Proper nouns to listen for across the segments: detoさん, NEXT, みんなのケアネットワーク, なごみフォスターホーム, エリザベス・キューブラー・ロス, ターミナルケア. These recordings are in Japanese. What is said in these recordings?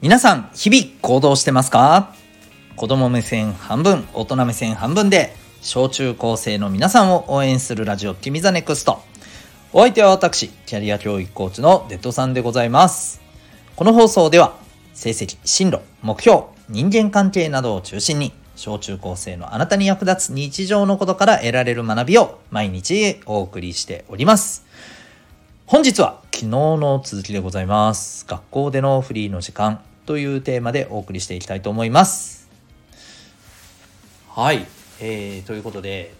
皆さん日々行動してますか？子供目線半分、大人目線半分で小中高生の皆さんを応援するラジオ君ザネクスト。お相手は私、キャリア教育コーチのデッドさんでございます。この放送では成績、進路、目標、人間関係などを中心に小中高生のあなたに役立つ日常のことから得られる学びを毎日お送りしております。本日は昨日の続きでございます。学校でのフリーの時間というテーマでお送りしていきたいと思います。はい、ということで、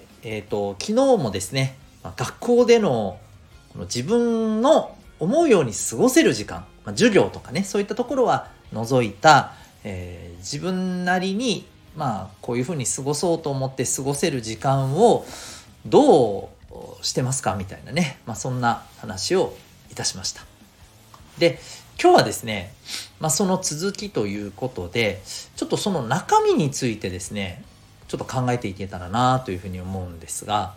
昨日もですね、学校でのこの自分の思うように過ごせる時間、授業とかね、そういったところは除いた、自分なりにこういうふうに過ごそうと思って過ごせる時間をどうしてますかみたいなね、そんな話をいたしました。で、今日はですね、その続きということで、ちょっとその中身についてですね、ちょっと考えていけたらなというふうに思うんですが、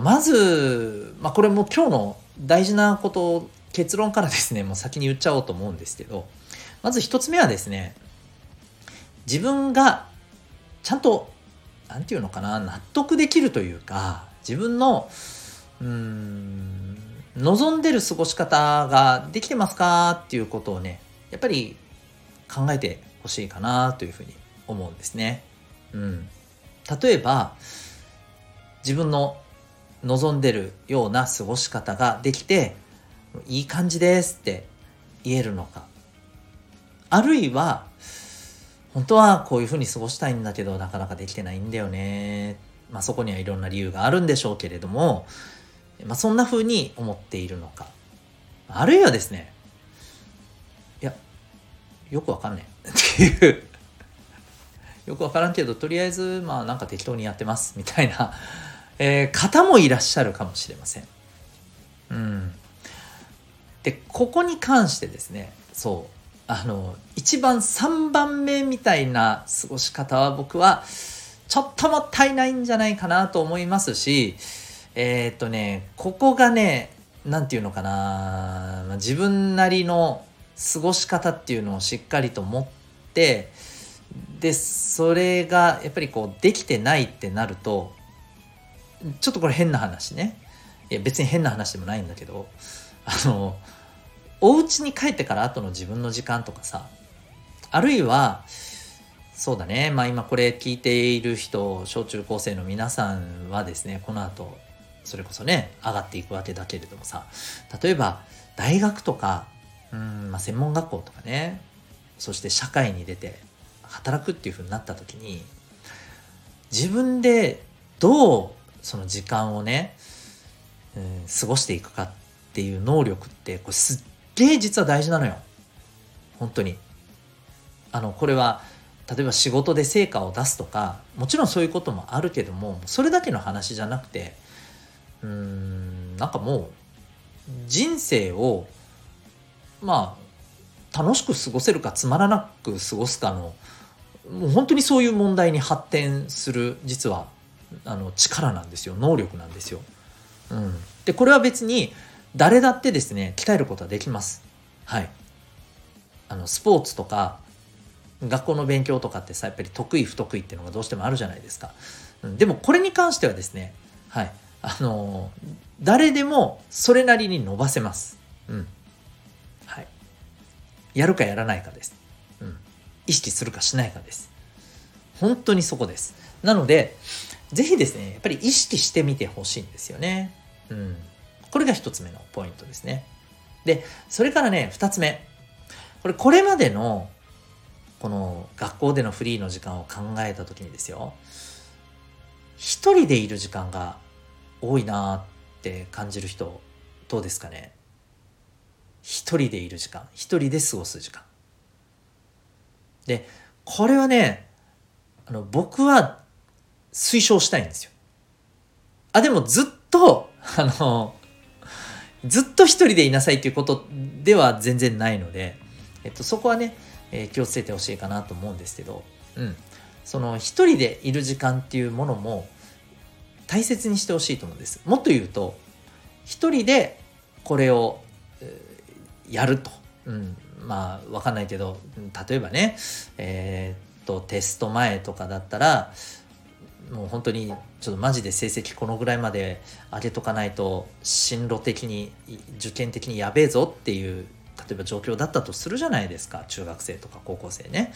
まず、これも今日の大事なことを結論からですね、もう先に言っちゃおうと思うんですけど、まず一つ目はですね、自分がちゃんと納得できるというか、自分の望んでる過ごし方ができてますかっていうことをね、やっぱり考えてほしいかなというふうに思うんですね。例えば自分の望んでるような過ごし方ができていい感じですって言えるのか、あるいは本当はこういうふうに過ごしたいんだけどなかなかできてないんだよね、そこにはいろんな理由があるんでしょうけれども、そんな風に思っているのか、あるいはですね、いやよくわかんねえっていうよくわからんけどとりあえずなんか適当にやってますみたいな、方もいらっしゃるかもしれません。で、ここに関してですね、一番3番目みたいな過ごし方は僕はちょっともったいないんじゃないかなと思いますし、ここがね、自分なりの過ごし方っていうのをしっかりと持って、でそれがやっぱりできてないってなると、ちょっとこれ変な話ね、いや別に変な話でもないんだけど、お家に帰ってから後の自分の時間とかさ、あるいはそうだね、今これ聞いている人、小中高生の皆さんはですね、この後それこそね上がっていくわけだけれどもさ、例えば大学とか専門学校とかね、そして社会に出て働くっていう風になった時に、自分でどうその時間をね、過ごしていくかっていう能力って、これすっげえ実は大事なのよ、本当に。これは例えば仕事で成果を出すとか、もちろんそういうこともあるけども、それだけの話じゃなくて、もう人生を楽しく過ごせるかつまらなく過ごすかの、もう本当にそういう問題に発展する、実は力なんですよ、能力なんですよ。でこれは別に誰だってですね、鍛えることはできます。スポーツとか学校の勉強とかってさ、やっぱり得意不得意っていうのがどうしてもあるじゃないですか。でもこれに関してはですね、誰でもそれなりに伸ばせます。やるかやらないかです。意識するかしないかです。本当にそこです。なのでぜひですね、やっぱり意識してみてほしいんですよね。これが一つ目のポイントですね。で、それからね、二つ目。これまでのこの学校でのフリーの時間を考えた時にですよ、一人でいる時間が多いなって感じる人どうですかね。一人でいる時間、一人で過ごす時間で、これはね、僕は推奨したいんですよ。でもずっとずっと一人でいなさいということでは全然ないので、そこはね、気をつけてほしいかなと思うんですけど、その一人でいる時間っていうものも大切にしてほしいと思うんです。もっと言うと、一人でこれをやると、まあわかんないけど、例えばね、テスト前とかだったらもう本当にちょっとマジで成績このぐらいまで上げとかないと進路的に受験的にやべえぞっていう例えば状況だったとするじゃないですか、中学生とか高校生ね、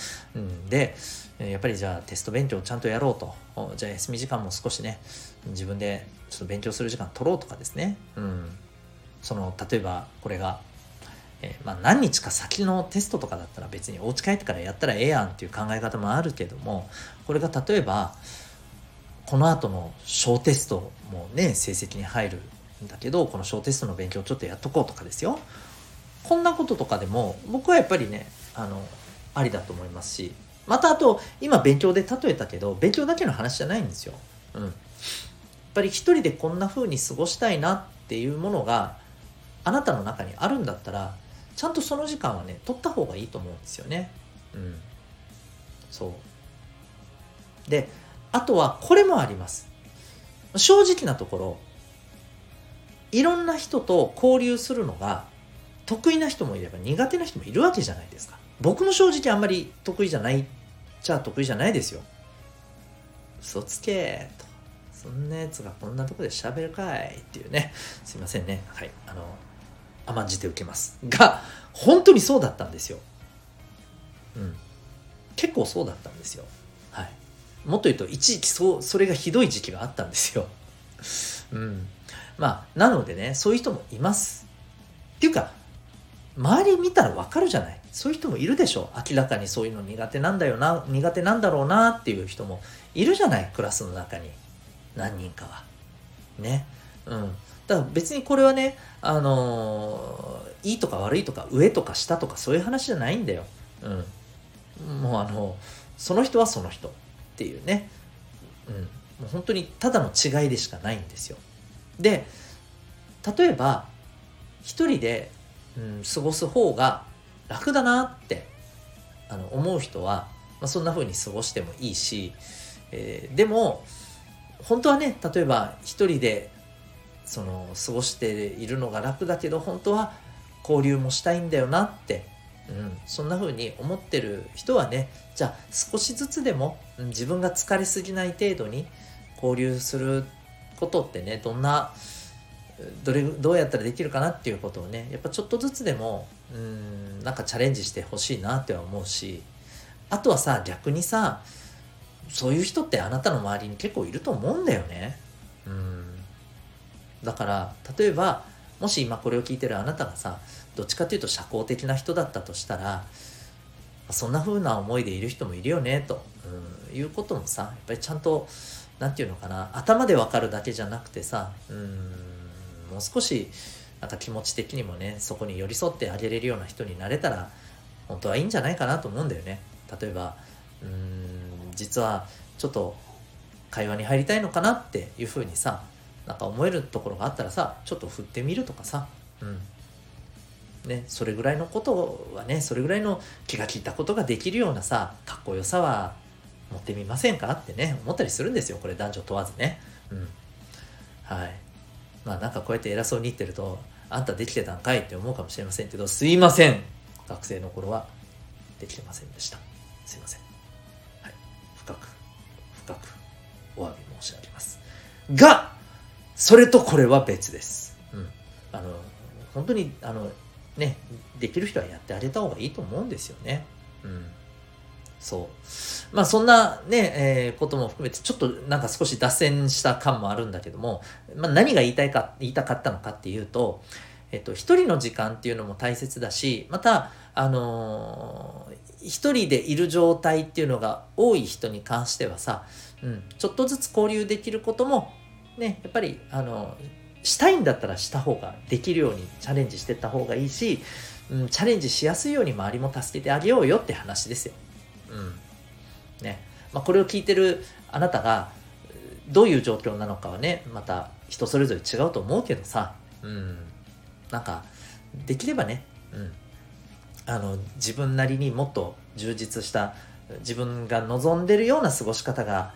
でやっぱりじゃあテスト勉強ちゃんとやろうと、じゃあ休み時間も少しね自分でちょっと勉強する時間取ろうとかですね、その例えばこれが何日か先のテストとかだったら別にお家帰ってからやったらええやんっていう考え方もあるけども、これが例えばこの後の小テストもね成績に入るんだけど、この小テストの勉強ちょっとやっとこうとかですよ、こんなこととかでも僕はやっぱりねありだと思いますし、またあと今勉強で例えたけど勉強だけの話じゃないんですよ、やっぱり一人でこんな風に過ごしたいなっていうものがあなたの中にあるんだったらちゃんとその時間はね取った方がいいと思うんですよね。そうで、あとはこれもあります。正直なところいろんな人と交流するのが得意な人もいれば苦手な人もいるわけじゃないですか。僕も正直あんまり得意じゃないっちゃ得意じゃないですよ。嘘つけーと、そんなやつがこんなとこで喋るかいっていうね、すいませんね、はい、甘んじて受けますが、本当にそうだったんですよ。結構そうだったんですよ。はい。もっと言うと一時期それがひどい時期があったんですよ。まあなのでね、そういう人もいます。っていうか周り見たらわかるじゃない。そういう人もいるでしょ。明らかにそういうの苦手なんだよな、苦手なんだろうなっていう人もいるじゃない。クラスの中に何人かはね。だから別にこれはね、いいとか悪いとか上とか下とかそういう話じゃないんだよ。もうその人はその人っていうね、もう本当にただの違いでしかないんですよ。で、例えば一人で、過ごす方が楽だなって思う人は、そんな風に過ごしてもいいし、でも本当はね、例えば一人で過ごしているのが楽だけど本当は交流もしたいんだよなって、そんな風に思ってる人はね、じゃあ少しずつでも自分が疲れすぎない程度に交流することってね、どうやったらできるかなっていうことをね、やっぱちょっとずつでもなんかチャレンジしてほしいなっては思うし、あとはさ、逆にさ、そういう人ってあなたの周りに結構いると思うんだよね。だから例えばもし今これを聞いてるあなたがさ、どっちかというと社交的な人だったとしたら、そんな風な思いでいる人もいるよねと、いうこともさ、やっぱりちゃんとなんていうのかな、頭で分かるだけじゃなくてさ、もう少しなんか気持ち的にもね、そこに寄り添ってあげれるような人になれたら本当はいいんじゃないかなと思うんだよね。例えば実はちょっと会話に入りたいのかなっていう風にさ、なんか思えるところがあったらさ、ちょっと振ってみるとかさ、ね、それぐらいのことはね、それぐらいの気が利いたことができるようなさ、かっこよさは持ってみませんかってね、思ったりするんですよ。これ男女問わずね。はい。まあなんかこうやって偉そうに言ってると、あんたできてたんかいって思うかもしれませんけど、すいません。学生の頃はできてませんでした。すいません。はい。深くお詫び申し上げます。がそれとこれは別です。本当にね、できる人はやってあげた方がいいと思うんですよね。そう。まあそんなね、ことも含めてちょっとなんか少し脱線した感もあるんだけども、まあ、何が言いたかったのかっていうと、一人の時間っていうのも大切だし、また一人でいる状態っていうのが多い人に関してはさ、ちょっとずつ交流できることもね、やっぱりしたいんだったらした方が、できるようにチャレンジしてった方がいいし、チャレンジしやすいように周りも助けてあげようよって話ですよ。ね、まあ、これを聞いてるあなたがどういう状況なのかはね、また人それぞれ違うと思うけどさ、なんかできればね、自分なりにもっと充実した自分が望んでるような過ごし方が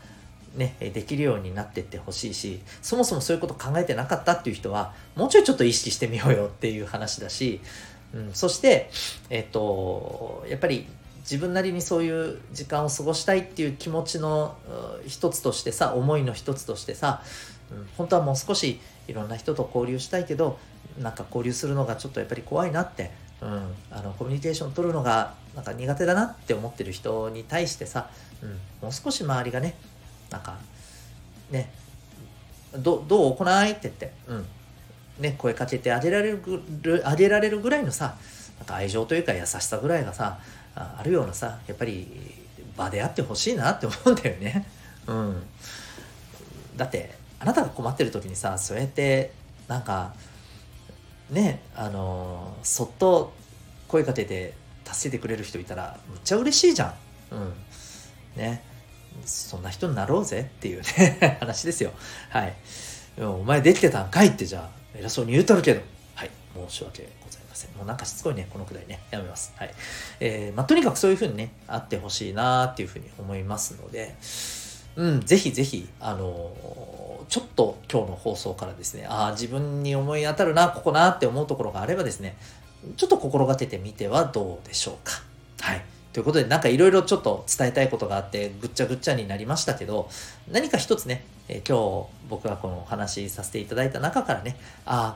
ね、できるようになっていってほしいし、そもそもそういうこと考えてなかったっていう人はもうちょいちょっと意識してみようよっていう話だし、そして、やっぱり自分なりにそういう時間を過ごしたいっていう気持ちの一つとしてさ、思いの一つとしてさ、本当はもう少しいろんな人と交流したいけど、なんか交流するのがちょっとやっぱり怖いなって、コミュニケーション取るのがなんか苦手だなって思ってる人に対してさ、もう少し周りがね、なんかね、どう行いって言って、声かけてあげられるぐらいのさ、なんか愛情というか優しさぐらいがさ、あるようなさ、やっぱり場であってほしいなって思うんだよね。だってあなたが困ってる時にさ、そうやってなんかね、そっと声かけて助けてくれる人いたらむっちゃ嬉しいじゃん。ね、そんな人になろうぜっていうね話ですよ。はい。お前できてたんかいってじゃあ偉そうに言うとるけど、はい、申し訳ございません。もうなんかしつこいね、このくらいね、やめます。はい。とにかくそういうふうにね、あってほしいなっていうふうに思いますので、ぜひぜひ、ちょっと今日の放送からですね、自分に思い当たるな、ここなって思うところがあればですね、ちょっと心がけてみてはどうでしょうか。はい。ということで、なんかいろいろちょっと伝えたいことがあって、ぐっちゃぐっちゃになりましたけど、何か一つね、今日僕がこのお話しさせていただいた中からね、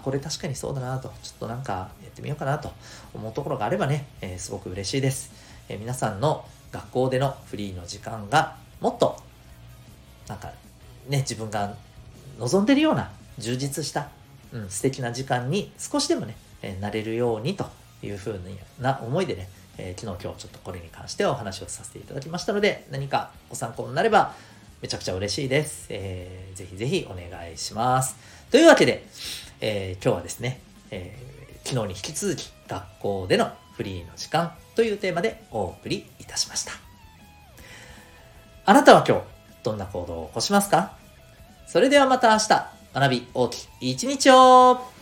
これ確かにそうだなと、ちょっとなんかやってみようかなと思うところがあればね、すごく嬉しいです。皆さんの学校でのフリーの時間がもっと、なんかね、自分が望んでるような充実した、素敵な時間に少しでもね、なれるようにというふうな思いでね、昨日今日ちょっとこれに関してはお話をさせていただきましたので、何かご参考になればめちゃくちゃ嬉しいです。ぜひぜひお願いします。というわけで、今日はですね、昨日に引き続き学校でのフリーの時間というテーマでお送りいたしました。あなたは今日どんな行動を起こしますか？それではまた明日、学び大きい一日を。